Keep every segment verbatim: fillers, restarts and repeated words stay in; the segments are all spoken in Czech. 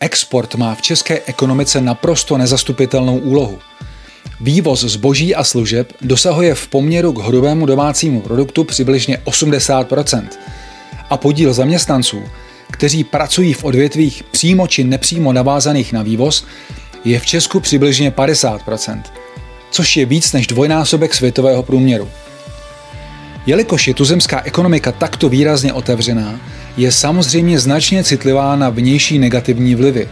Export má v české ekonomice naprosto nezastupitelnou úlohu. Vývoz zboží a služeb dosahuje v poměru k hrubému domácímu produktu přibližně osmdesát procent a podíl zaměstnanců, kteří pracují v odvětvích přímo či nepřímo navázaných na vývoz, je v Česku přibližně padesát procent, což je víc než dvojnásobek světového průměru. Jelikož je tuzemská ekonomika takto výrazně otevřená, je samozřejmě značně citlivá na vnější negativní vlivy.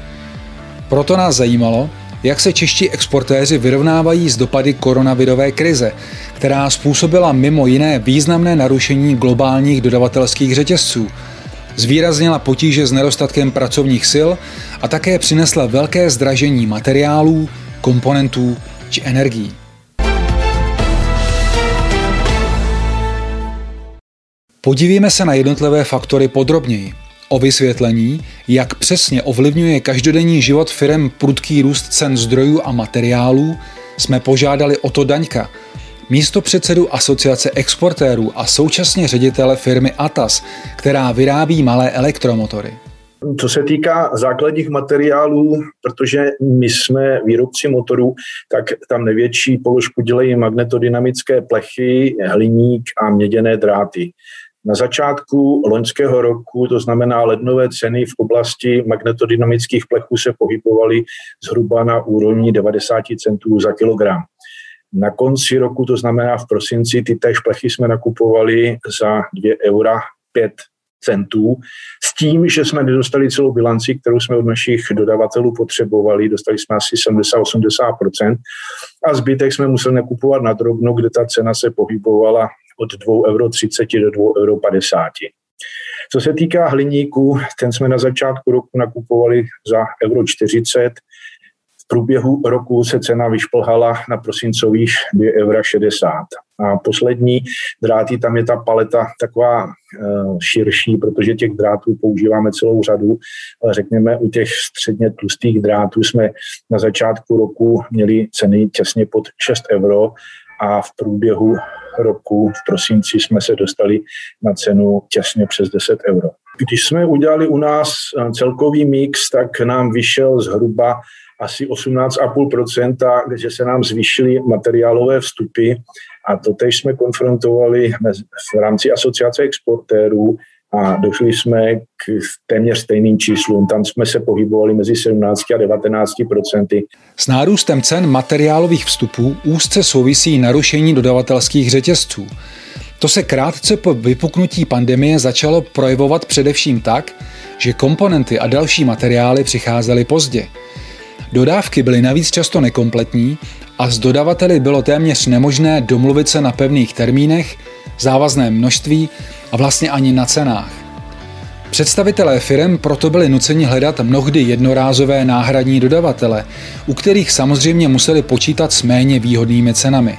Proto nás zajímalo, jak se čeští exportéři vyrovnávají s dopady koronavirové krize, která způsobila mimo jiné významné narušení globálních dodavatelských řetězců, zvýraznila potíže s nedostatkem pracovních sil a také přinesla velké zdražení materiálů, komponentů či energií. Podívejme se na jednotlivé faktory podrobněji. O vysvětlení, jak přesně ovlivňuje každodenní život firem prudký růst cen zdrojů a materiálů, jsme požádali Otto Daňka, místopředsedu Asociace exportérů a současně ředitele firmy Atlas, která vyrábí malé elektromotory. Co se týká základních materiálů, protože my jsme výrobci motorů, tak tam největší položku dělají magnetodynamické plechy, hliník a měděné dráty. Na začátku loňského roku, to znamená lednové ceny v oblasti magnetodynamických plechů se pohybovaly zhruba na úrovni devadesát centů za kilogram. Na konci roku, to znamená v prosinci, ty též plechy jsme nakupovali za dvě eura pět centů. S tím, že jsme nedostali celou bilanci, kterou jsme od našich dodavatelů potřebovali, dostali jsme asi sedmdesát až osmdesát procent a zbytek jsme museli nakupovat na drobno, kde ta cena se pohybovala od dva euro třicet do dva euro padesát. Co se týká hliníku, ten jsme na začátku roku nakupovali za euro čtyřicet. V průběhu roku se cena vyšplhala na prosincových dvě eura šedesát. A poslední dráty, tam je ta paleta taková širší, protože těch drátů používáme celou řadu, ale řekněme u těch středně tlustých drátů jsme na začátku roku měli ceny těsně pod šest euro a v průběhu roku v prosinci jsme se dostali na cenu těsně přes deset euro. Když jsme udělali u nás celkový mix, tak nám vyšel zhruba asi osmnáct celá pět procenta, že se nám zvýšily materiálové vstupy a to tež jsme konfrontovali v rámci Asociace exportérů a došli jsme k téměř stejným číslům. Tam jsme se pohybovali mezi sedmnáct a devatenáct procenty. S nárůstem cen materiálových vstupů úzce souvisí narušení dodavatelských řetězců. To se krátce po vypuknutí pandemie začalo projevovat především tak, že komponenty a další materiály přicházely pozdě. Dodávky byly navíc často nekompletní a s dodavateli bylo téměř nemožné domluvit se na pevných termínech, závazném množství a vlastně ani na cenách. Představitelé firem proto byli nuceni hledat mnohdy jednorázové náhradní dodavatele, u kterých samozřejmě museli počítat s méně výhodnými cenami.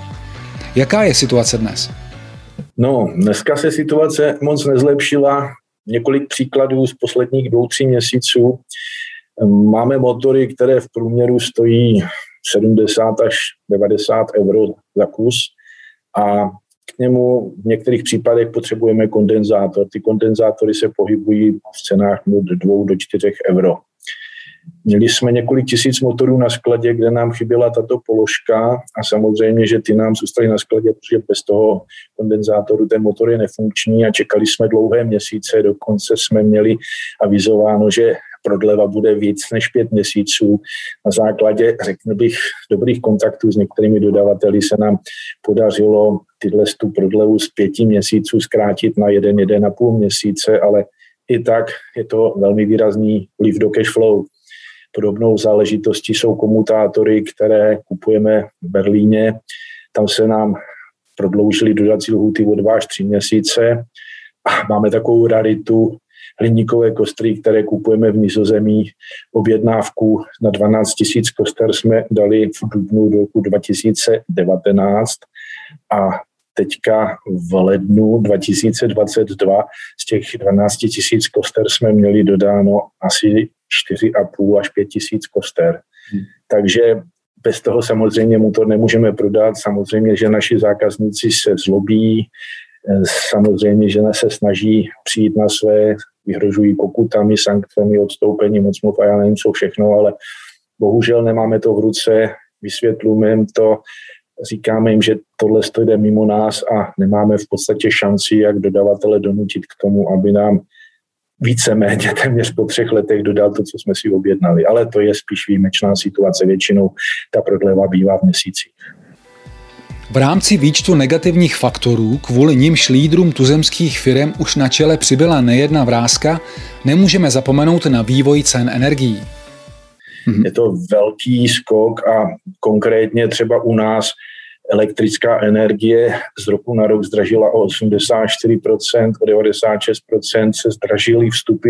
Jaká je situace dnes? No, dneska se situace moc nezlepšila. Několik příkladů z posledních dvou, tří měsíců. Máme motory, které v průměru stojí sedmdesát až devadesát euro za kus a k němu v některých případech potřebujeme kondenzátor. Ty kondenzátory se pohybují v cenách od dvou do čtyř euro. Měli jsme několik tisíc motorů na skladě, kde nám chyběla tato položka a samozřejmě, že ty nám zůstaly na skladě, protože bez toho kondenzátoru ten motor je nefunkční a čekali jsme dlouhé měsíce, dokonce jsme měli avizováno, že prodleva bude víc než pět měsíců. Na základě, řekl bych, dobrých kontaktů s některými dodavateli se nám podařilo tyhle tu prodlevu z pěti měsíců zkrátit na jeden, jeden a půl měsíce, ale i tak je to velmi výrazný vliv do cash flow. Podobnou záležitostí jsou komutátory, které kupujeme v Berlíně. Tam se nám prodloužily dodací lhůty o dva až tři měsíce. A máme takovou raritu hliníkové kostry, které kupujeme v Nizozemí. Objednávku na dvanáct tisíc koster jsme dali v dubnu roku dva tisíce devatenáct a teďka v lednu dva tisíce dvacet dva z těch dvanáct tisíc koster jsme měli dodáno asi čtyři a půl až pět tisíc koster. Hmm. Takže bez toho samozřejmě motor nemůžeme prodat. Samozřejmě, že naši zákazníci se zlobí, samozřejmě, že se snaží přijít na své, vyhrožují pokutami, sankcemi, odstoupením od smluv a já nevím, co všechno, ale bohužel nemáme to v ruce, vysvětlujeme jim to, říkáme jim, že tohle jde mimo nás a nemáme v podstatě šanci, jak dodavatele donutit k tomu, aby nám víceméně téměř po třech letech dodal to, co jsme si objednali. Ale to je spíš výjimečná situace, většinou ta prodleva bývá v měsících. V rámci výčtu negativních faktorů, kvůli nimž lídrům tuzemských firem už na čele přibyla nejedna vrázka, nemůžeme zapomenout na vývoj cen energií. Je to velký skok a konkrétně třeba u nás elektrická energie z roku na rok zdražila o osmdesát čtyři procent, o devadesát šest procent se zdražily vstupy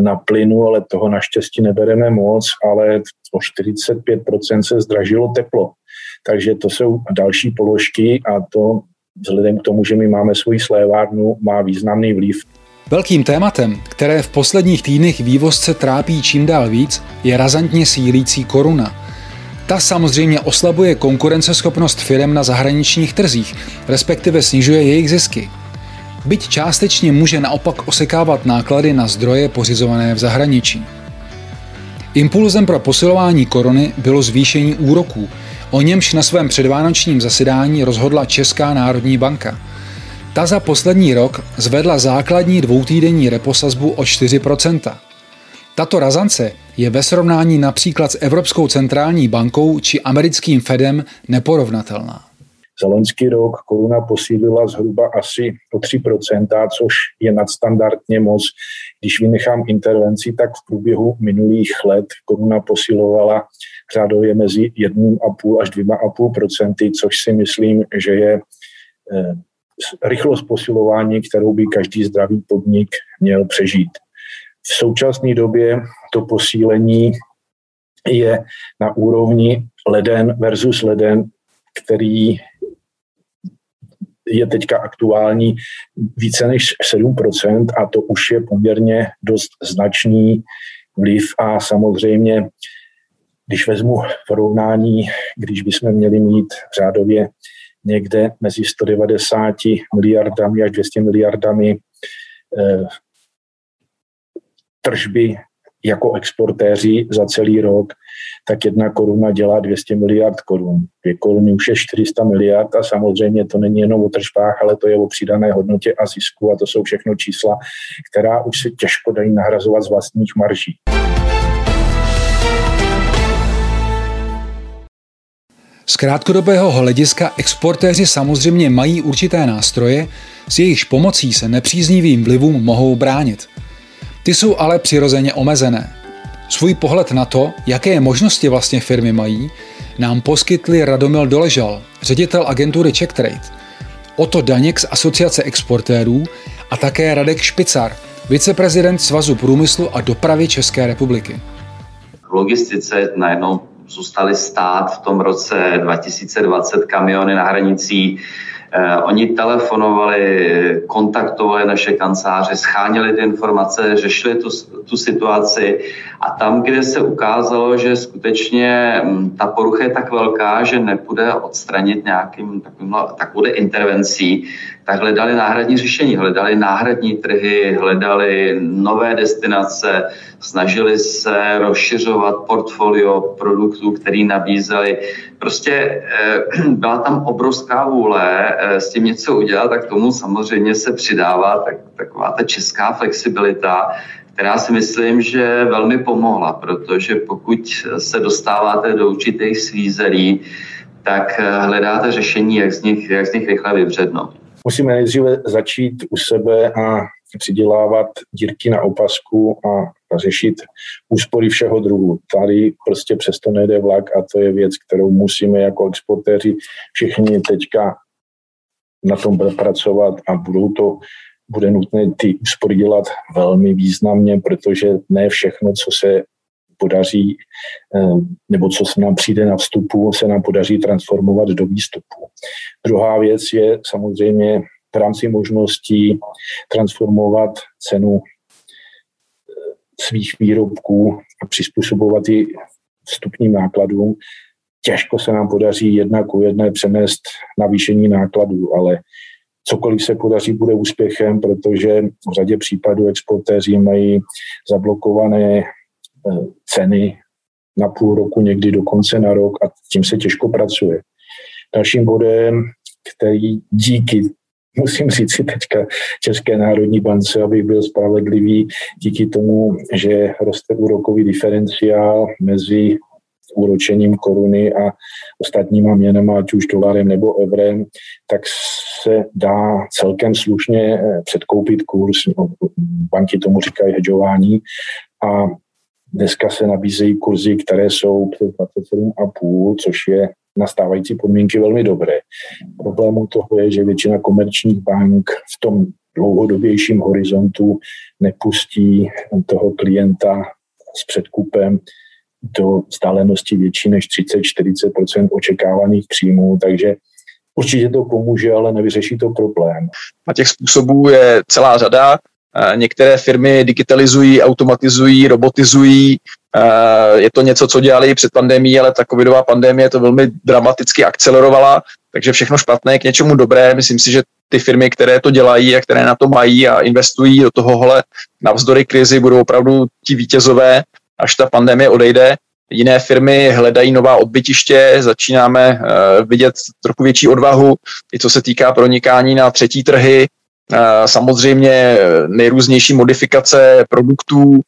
na plynu, ale toho naštěstí nebereme moc, ale o čtyřicet pět procent se zdražilo teplo. Takže to jsou další položky a to vzhledem k tomu, že my máme svou slévárnu, má významný vliv. Velkým tématem, které v posledních týdnech vývozce trápí čím dál víc, je razantně sílící koruna. Ta samozřejmě oslabuje konkurenceschopnost firem na zahraničních trzích, respektive snižuje jejich zisky. Byť částečně může naopak osekávat náklady na zdroje pořizované v zahraničí. Impulzem pro posilování koruny bylo zvýšení úroků, o němž na svém předvánočním zasedání rozhodla Česká národní banka. Ta za poslední rok zvedla základní dvoutýdenní reposazbu o čtyři procenta. Tato razance je ve srovnání například s Evropskou centrální bankou či americkým Fedem neporovnatelná. Za loňský rok koruna posílila zhruba asi o tři procenta, což je nadstandardně moc. Když vynechám intervenci, tak v průběhu minulých let koruna posilovala řádově mezi jedna celá pět až dvě celá pět procenta, což si myslím, že je rychlost posilování, kterou by každý zdravý podnik měl přežít. V současné době to posílení je na úrovni leden versus leden, který je teďka aktuální více než sedm procent a to už je poměrně dost značný vliv a samozřejmě, když vezmu porovnání, když bychom měli mít řádově někde mezi sto devadesát miliardami až dvě stě miliardami eh, tržby jako exportéři za celý rok, tak jedna koruna dělá dvě stě miliard korun. Dvě koruny už je čtyři sta miliard a samozřejmě to není jenom o tržbách, ale to je o přidané hodnotě a zisku a to jsou všechno čísla, která už se těžko dají nahrazovat z vlastních marží. Z krátkodobého hlediska exportéři samozřejmě mají určité nástroje, s jejichž pomocí se nepříznivým vlivům mohou bránit. Ty jsou ale přirozeně omezené. Svůj pohled na to, jaké možnosti vlastně firmy mají, nám poskytli Radomil Doležal, ředitel agentury CzechTrade, Otto Daněk z Asociace exportérů a také Radek Špicar, viceprezident Svazu průmyslu a dopravy České republiky. V logistice najednou zůstaly stát v tom roce dva tisíce dvacet kamiony na hranicích. Oni telefonovali, kontaktovali naše kanceláře, sháněli ty informace, řešili tu, tu situaci a tam, kde se ukázalo, že skutečně ta porucha je tak velká, že nepůjde odstranit nějakým takovou intervencí, tak hledali náhradní řešení, hledali náhradní trhy, hledali nové destinace, snažili se rozšiřovat portfolio produktů, který nabízeli. Prostě byla tam obrovská vůle s tím něco udělat a k tomu samozřejmě se přidává tak, taková ta česká flexibilita, která si myslím, že velmi pomohla, protože pokud se dostáváte do určitých svízelí, tak hledáte řešení, jak z nich, jak z nich rychle vybřednout. Musíme nejdříve začít u sebe a přidělávat dírky na opasku a řešit úspory všeho druhu. Tady prostě přesto nejde vlak a to je věc, kterou musíme jako exportéři všichni teďka na tom pracovat a budou to, bude nutné ty úspory dělat velmi významně, protože ne všechno, co se podaří, nebo co se nám přijde na vstupu, se nám podaří transformovat do výstupu. Druhá věc je samozřejmě v rámci možností transformovat cenu svých výrobků a přizpůsobovat ji vstupním nákladům. Těžko se nám podaří jedna ku jedné přenést navýšení nákladů, ale cokoliv se podaří, bude úspěchem, protože v řadě případů exportéři mají zablokované ceny na půl roku, někdy dokonce na rok a tím se těžko pracuje. Dalším bodem, který díky, musím říct si teďka České národní bance, abych byl spravedlivý, díky tomu, že roste úrokový diferenciál mezi úročením koruny a ostatníma měnama, ať už dolarem nebo eurem, tak se dá celkem slušně předkoupit kurz, banky tomu říkají hedžování, a dneska se nabízejí kurzy, které jsou přes dvacet sedm celá pět, což je na stávající podmínky velmi dobré. Problémem toho je, že většina komerčních bank v tom dlouhodobějším horizontu nepustí toho klienta s předkupem do vzdálenosti větší než třicet až čtyřicet procent očekávaných příjmů, takže určitě to pomůže, ale nevyřeší to problém. A těch způsobů je celá řada. Některé firmy digitalizují, automatizují, robotizují. Je to něco, co dělali před pandemií, ale ta covidová pandemie to velmi dramaticky akcelerovala, takže všechno špatné k něčemu dobré. Myslím si, že ty firmy, které to dělají a které na to mají a investují do tohohle navzdory krizi, budou opravdu ti vítězové, až ta pandemie odejde. Jiné firmy hledají nová odbytiště, začínáme vidět trochu větší odvahu, i co se týká pronikání na třetí trhy, samozřejmě nejrůznější modifikace produktů,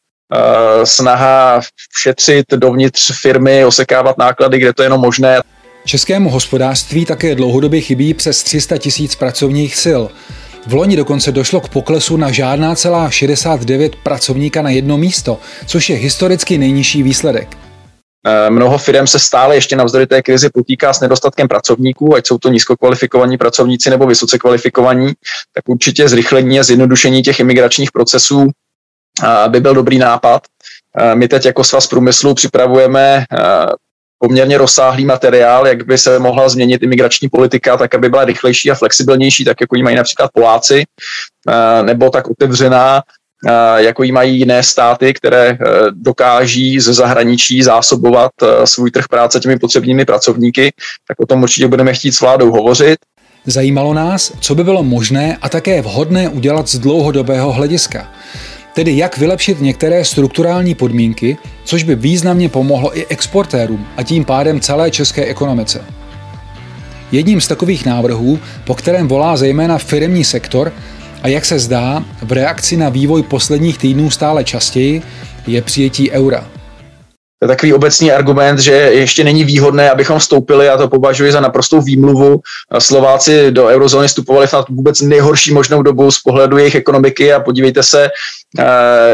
snaha šetřit dovnitř firmy, osekávat náklady, kde to je jenom možné. Českému hospodářství také dlouhodobě chybí přes tři sta tisíc pracovních sil. V loni dokonce došlo k poklesu na žádná celá šedesát devět pracovníka na jedno místo, což je historicky nejnižší výsledek. Mnoho firem se stále ještě navzdory té krizi potýká s nedostatkem pracovníků, ať jsou to nízkokvalifikovaní pracovníci nebo vysoce kvalifikovaní, tak určitě zrychlení a zjednodušení těch imigračních procesů by byl dobrý nápad. My teď jako Svaz průmyslu připravujeme poměrně rozsáhlý materiál, jak by se mohla změnit imigrační politika, tak aby byla rychlejší a flexibilnější, tak jako ji mají například Poláci, nebo tak otevřená, jako ji mají jiné státy, které dokáží ze zahraničí zásobovat svůj trh práce těmi potřebnými pracovníky, tak o tom určitě budeme chtít s vládou hovořit. Zajímalo nás, co by bylo možné a také vhodné udělat z dlouhodobého hlediska. Tedy jak vylepšit některé strukturální podmínky, což by významně pomohlo i exportérům a tím pádem celé české ekonomice. Jedním z takových návrhů, po kterém volá zejména firemní sektor a jak se zdá, v reakci na vývoj posledních týdnů stále častěji, je přijetí eura. To je takový obecný argument, že ještě není výhodné, abychom vstoupili, a to považuji za naprostou výmluvu. Slováci do eurozóny vstupovali v vůbec nejhorší možnou dobu z pohledu jejich ekonomiky a podívejte se,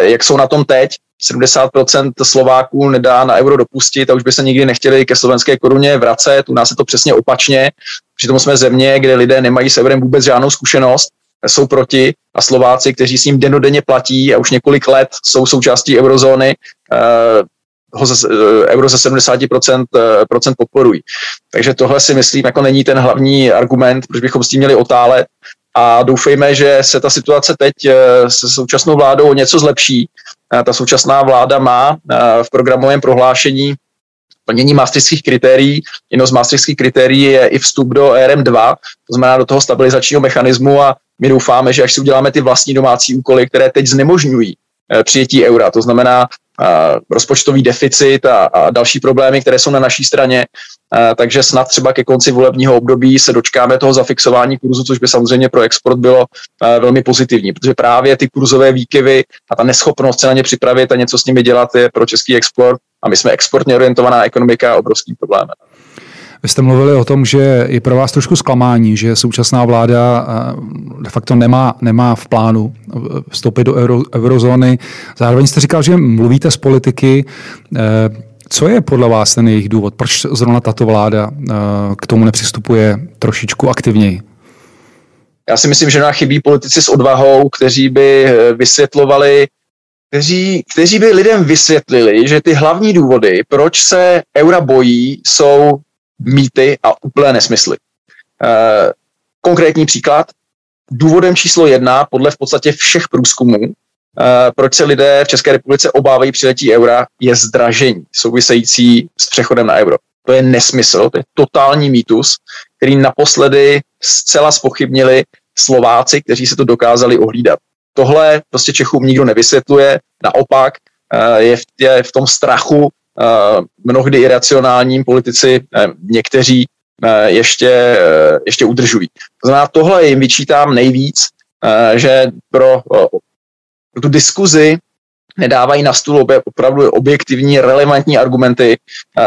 jak jsou na tom teď. sedmdesát procent Slováků nedá na euro dopustit a už by se nikdy nechtěli ke slovenské koruně vracet. U nás je to přesně opačně. Přitom jsme země, kde lidé nemají s eurem vůbec žádnou zkušenost, jsou proti, a Slováci, kteří s ním dennodenně platí a už několik let jsou součástí eurozóny, euro ze sedmdesát procent procent podporují. Takže tohle si myslím, jako není ten hlavní argument, proč bychom s tím měli otálet, a doufejme, že se ta situace teď se současnou vládou něco zlepší. Ta současná vláda má v programovém prohlášení plnění maastrichtských kritérií. Jedno z maastrichtských kritérií je i vstup do E R M dva, to znamená do toho stabilizačního mechanismu, a my doufáme, že až si uděláme ty vlastní domácí úkoly, které teď znemožňují přijetí eura, to znamená rozpočtový deficit a, a další problémy, které jsou na naší straně, a, takže snad třeba ke konci volebního období se dočkáme toho zafixování kurzu, což by samozřejmě pro export bylo a, velmi pozitivní, protože právě ty kurzové výkyvy a ta neschopnost se na ně připravit a něco s nimi dělat je pro český export, a my jsme exportně orientovaná ekonomika, obrovským problémem. Vy jste mluvili o tom, že je pro vás trošku zklamání, že současná vláda de facto nemá, nemá v plánu vstoupit do euro, eurozóny. Zároveň jste říkal, že mluvíte s politiky. Co je podle vás ten jejich důvod? Proč zrovna tato vláda k tomu nepřistupuje trošičku aktivněji? Já si myslím, že nám chybí politici s odvahou, kteří by vysvětlovali, Kteří, kteří by lidem vysvětlili, že ty hlavní důvody, proč se eura bojí, jsou mýty a úplné nesmysly. E, konkrétní příklad. Důvodem číslo jedna, podle v podstatě všech průzkumů, e, proč se lidé v České republice obávají přijetí eura, je zdražení související s přechodem na euro. To je nesmysl, to je totální mýtus, který naposledy zcela zpochybnili Slováci, kteří se to dokázali ohlídat. Tohle prostě Čechům nikdo nevysvětluje, naopak je v, je v tom strachu mnohdy iracionálním politici někteří ještě, ještě udržují. To znamená, tohle jim vyčítám nejvíc, že pro, pro tu diskuzi nedávají na stůl opravdu objektivní, relevantní argumenty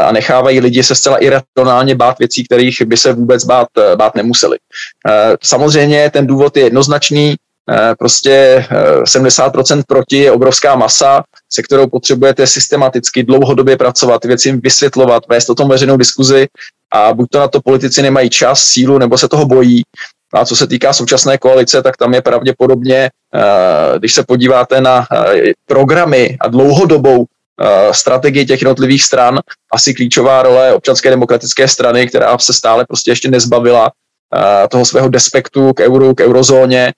a nechávají lidi se zcela iracionálně bát věcí, kterých by se vůbec bát, bát nemuseli. Samozřejmě ten důvod je jednoznačný, prostě sedmdesát procent proti je obrovská masa, se kterou potřebujete systematicky dlouhodobě pracovat, věcím vysvětlovat, vést o tom veřejnou diskuzi a buď to na to politici nemají čas, sílu, nebo se toho bojí. A co se týká současné koalice, tak tam je pravděpodobně, když se podíváte na programy a dlouhodobou strategii těch jednotlivých stran, asi klíčová role Občanské demokratické strany, která se stále prostě ještě nezbavila toho svého despektu k euru, k eurozóně.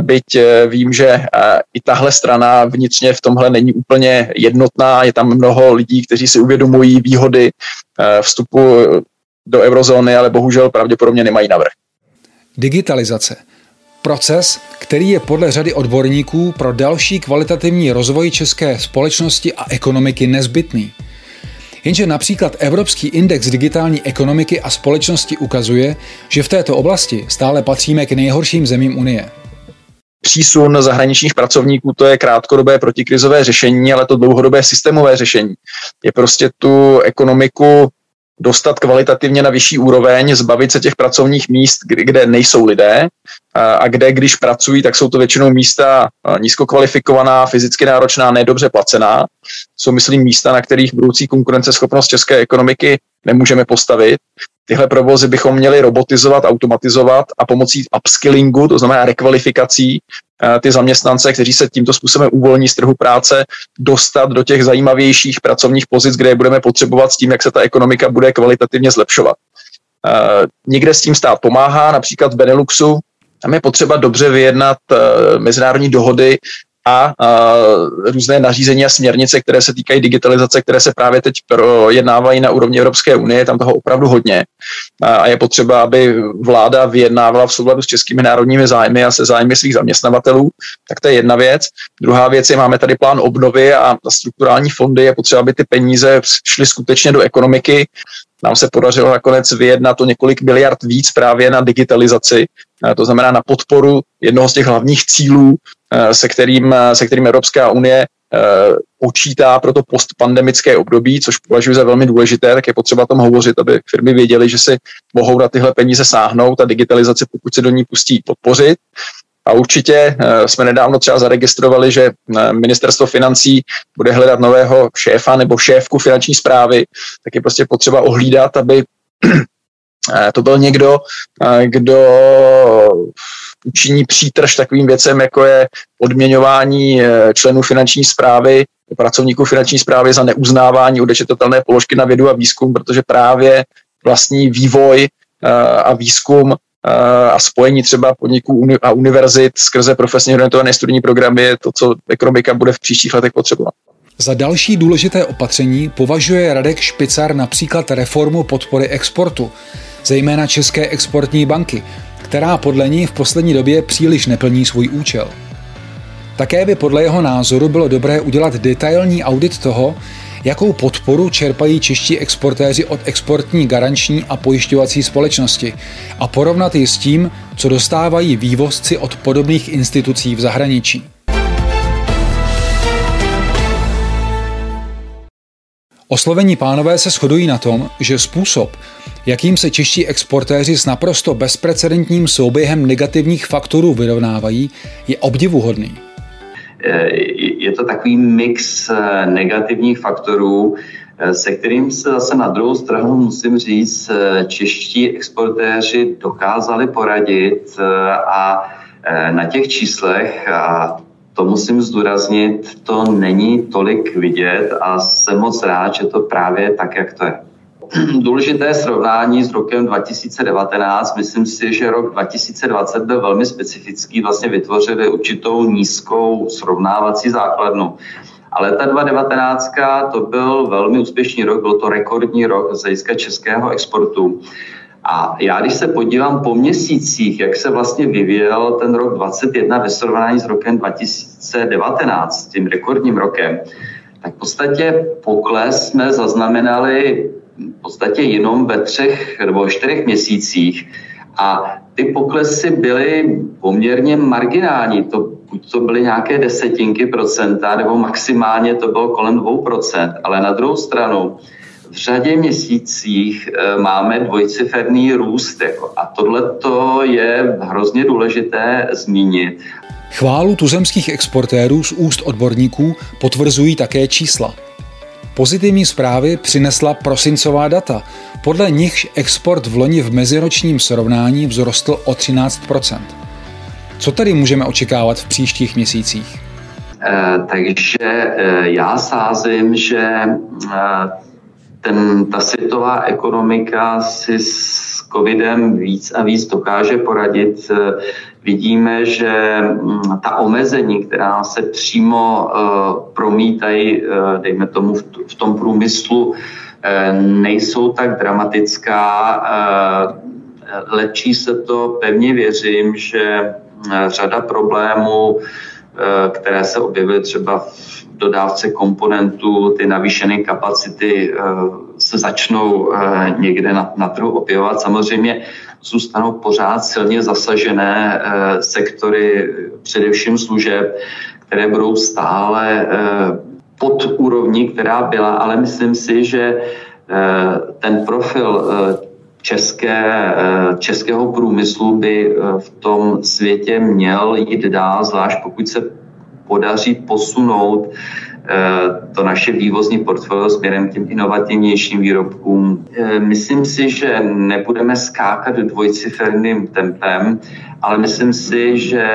Byť vím, že i tahle strana vnitřně v tomhle není úplně jednotná, je tam mnoho lidí, kteří si uvědomují výhody vstupu do eurozóny, ale bohužel pravděpodobně nemají navrch. Digitalizace. Proces, který je podle řady odborníků pro další kvalitativní rozvoj české společnosti a ekonomiky nezbytný. Jenže například Evropský index digitální ekonomiky a společnosti ukazuje, že v této oblasti stále patříme k nejhorším zemím Unie. Přísun zahraničních pracovníků, to je krátkodobé protikrizové řešení, ale to dlouhodobé systémové řešení. Je prostě tu ekonomiku dostat kvalitativně na vyšší úroveň, zbavit se těch pracovních míst, kde nejsou lidé a kde, když pracují, tak jsou to většinou místa nízkokvalifikovaná, fyzicky náročná, nedobře placená. Jsou, myslím, místa, na kterých budoucí konkurenceschopnost české ekonomiky nemůžeme postavit. Tyhle provozy bychom měli robotizovat, automatizovat a pomocí upskillingu, to znamená rekvalifikací, ty zaměstnance, kteří se tímto způsobem uvolní z trhu práce, dostat do těch zajímavějších pracovních pozic, kde je budeme potřebovat s tím, jak se ta ekonomika bude kvalitativně zlepšovat. Někde s tím stát pomáhá, například v Beneluxu, tam je potřeba dobře vyjednat mezinárodní dohody a různé nařízení a směrnice, které se týkají digitalizace, které se právě teď projednávají na úrovni Evropské unie, tam toho opravdu hodně. A je potřeba, aby vláda vyjednávala v souladu s českými národními zájmy a se zájmy svých zaměstnavatelů. Tak to je jedna věc. Druhá věc je, máme tady plán obnovy a strukturální fondy, je potřeba, aby ty peníze šly skutečně do ekonomiky. Nám se podařilo nakonec vyjednat o několik miliard víc právě na digitalizaci, to znamená na podporu jednoho z těch hlavních cílů, se kterým, se kterým Evropská unie počítá pro to postpandemické období, což považuji za velmi důležité, tak je potřeba o tom hovořit, aby firmy věděly, že si mohou na tyhle peníze sáhnout a digitalizaci, pokud se do ní pustí, podpořit. A určitě jsme nedávno třeba zaregistrovali, že ministerstvo financí bude hledat nového šéfa nebo šéfku finanční správy, tak je prostě potřeba ohlídat, aby to byl někdo, kdo učiní přítrž takovým věcem, jako je odměňování členů finanční správy, pracovníků finanční správy za neuznávání odečitatelné položky na vědu a výzkum, protože právě vlastní vývoj a výzkum a spojení třeba podniků a univerzit skrze profesně orientované studijní programy je to, co ekonomika bude v příštích letech potřebovat. Za další důležité opatření považuje Radek Špicar například reformu podpory exportu, zejména České exportní banky, která podle ní v poslední době příliš neplní svůj účel. Také by podle jeho názoru bylo dobré udělat detailní audit toho, jakou podporu čerpají čeští exportéři od exportní, garanční a pojišťovací společnosti a porovnat ji s tím, co dostávají vývozci od podobných institucí v zahraničí. Oslovení pánové se shodují na tom, že způsob, jakým se čeští exportéři s naprosto bezprecedentním souběhem negativních faktorů vyrovnávají, je obdivuhodný. Je to takový mix negativních faktorů, se kterým se zase na druhou stranu musím říct, čeští exportéři dokázali poradit a na těch číslech, a to musím zdůraznit, to není tolik vidět a jsem moc rád, že to právě tak, jak to je. Důležité srovnání s rokem dva tisíce devatenáct, myslím si, že rok dva tisíce dvacet byl velmi specifický, vlastně vytvořili určitou nízkou srovnávací základnu. Ale ta dvacet devatenáct to byl velmi úspěšný rok, byl to rekordní rok z hlediska českého exportu. A já, když se podívám po měsících, jak se vlastně vyvíjel ten rok dvacet jedna ve srovnání s rokem dva tisíce devatenáct, tím rekordním rokem, tak v podstatě pokles jsme zaznamenali v podstatě jenom ve třech nebo čtyřech měsících. A ty poklesy byly poměrně marginální. To, buď to byly nějaké desetinky procenta, nebo maximálně to bylo kolem dvou procent. Ale na druhou stranu, v řadě měsících máme dvojciferný růst. Jako, a tohleto je hrozně důležité zmínit. Chválu tuzemských exportérů z úst odborníků potvrzují také čísla. Pozitivní zprávy přinesla prosincová data. Podle nichž export v loni v meziročním srovnání vzrostl o třináct procent. Co tedy můžeme očekávat v příštích měsících? Eh, takže eh, já sázím, že eh, ten, ta světová ekonomika si s covidem víc a víc dokáže poradit. Eh, vidíme, že hm, ta omezení, která se přímo eh, promítají, eh, dejme tomu v, v tom průmyslu, nejsou tak dramatická, léčí se to, pevně věřím, že řada problémů, které se objevily třeba v dodávce komponentů, ty navýšené kapacity se začnou někde na, na trhu objevovat. Samozřejmě zůstanou pořád silně zasažené sektory, především služeb, které budou stále pod úrovní, která byla, ale myslím si, že ten profil české, českého průmyslu by v tom světě měl jít dál, zvlášť pokud se podaří posunout to naše vývozní portfolio směrem k těm inovativnějším výrobkům. Myslím si, že nebudeme skákat dvojciferným tempem, ale myslím si, že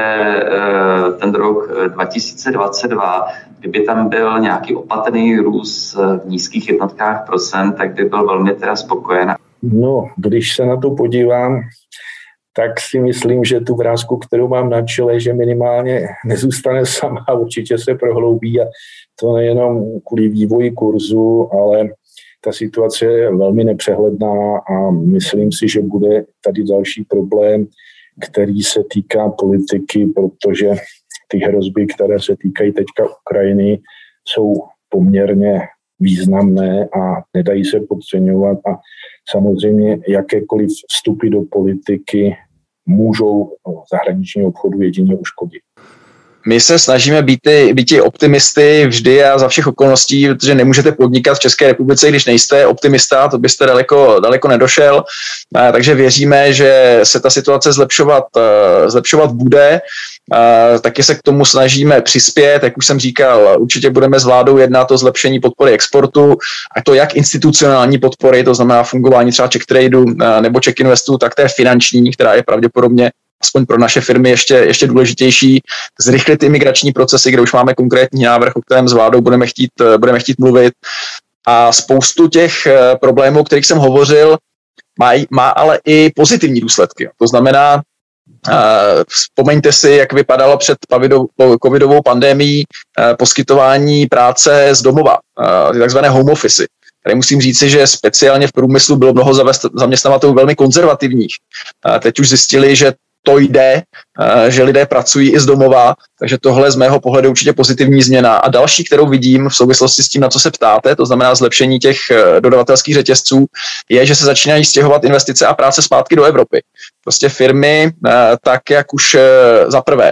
ten rok dva tisíce dvacet dva, kdyby tam byl nějaký opatrný růst v nízkých jednotkách procent, tak by byl velmi teda spokojená. No, když se na to podívám, tak si myslím, že tu vrásku, kterou mám na čele, že minimálně nezůstane sama, určitě se prohloubí, a to nejenom kvůli vývoji kurzu, ale ta situace je velmi nepřehledná a myslím si, že bude tady další problém, který se týká politiky, protože ty hrozby, které se týkají teďka Ukrajiny, jsou poměrně významné a nedají se podceňovat a samozřejmě jakékoliv vstupy do politiky můžou zahraničního obchodu jedině uškodit. My se snažíme být, být optimisty vždy a za všech okolností, protože nemůžete podnikat v České republice, když nejste optimista, to byste daleko, daleko nedošel. Takže věříme, že se ta situace zlepšovat, zlepšovat bude. Taky se k tomu snažíme přispět, jak už jsem říkal, určitě budeme s vládou jednat o zlepšení podpory exportu, a to jak institucionální podpory, to znamená fungování třeba CzechTradeu nebo Czech Investu, tak té finanční, která je pravděpodobně aspoň pro naše firmy ještě, ještě důležitější, zrychlit imigrační procesy, kde už máme konkrétní návrh, o kterém s vládou budeme chtít, budeme chtít mluvit. A spoustu těch problémů, o kterých jsem hovořil, má, má ale i pozitivní důsledky. To znamená, vzpomeňte si, jak vypadalo před covidovou pandemií poskytování práce z domova, ty takzvané home office. Tady musím říci, že speciálně v průmyslu bylo mnoho zaměstnavatelů velmi konzervativních. Teď už zjistili, že to jde, že lidé pracují i z domova, takže tohle z mého pohledu určitě pozitivní změna. A další, kterou vidím v souvislosti s tím, na co se ptáte, to znamená zlepšení těch dodavatelských řetězců, je, že se začínají stěhovat investice a práce zpátky do Evropy. Prostě firmy, tak jak už za prvé,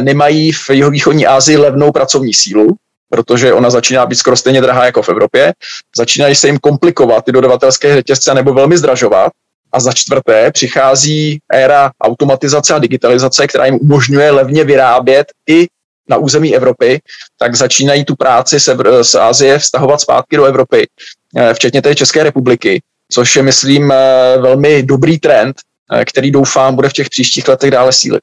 nemají v jihovýchodní Asii levnou pracovní sílu, protože ona začíná být skoro stejně drahá jako v Evropě, začínají se jim komplikovat ty dodavatelské řetězce nebo velmi zdražovat. A za čtvrté přichází éra automatizace a digitalizace, která jim umožňuje levně vyrábět i na území Evropy, tak začínají tu práci se, z Asie vztahovat zpátky do Evropy, včetně té České republiky, což je, myslím, velmi dobrý trend, který doufám bude v těch příštích letech dále sílit.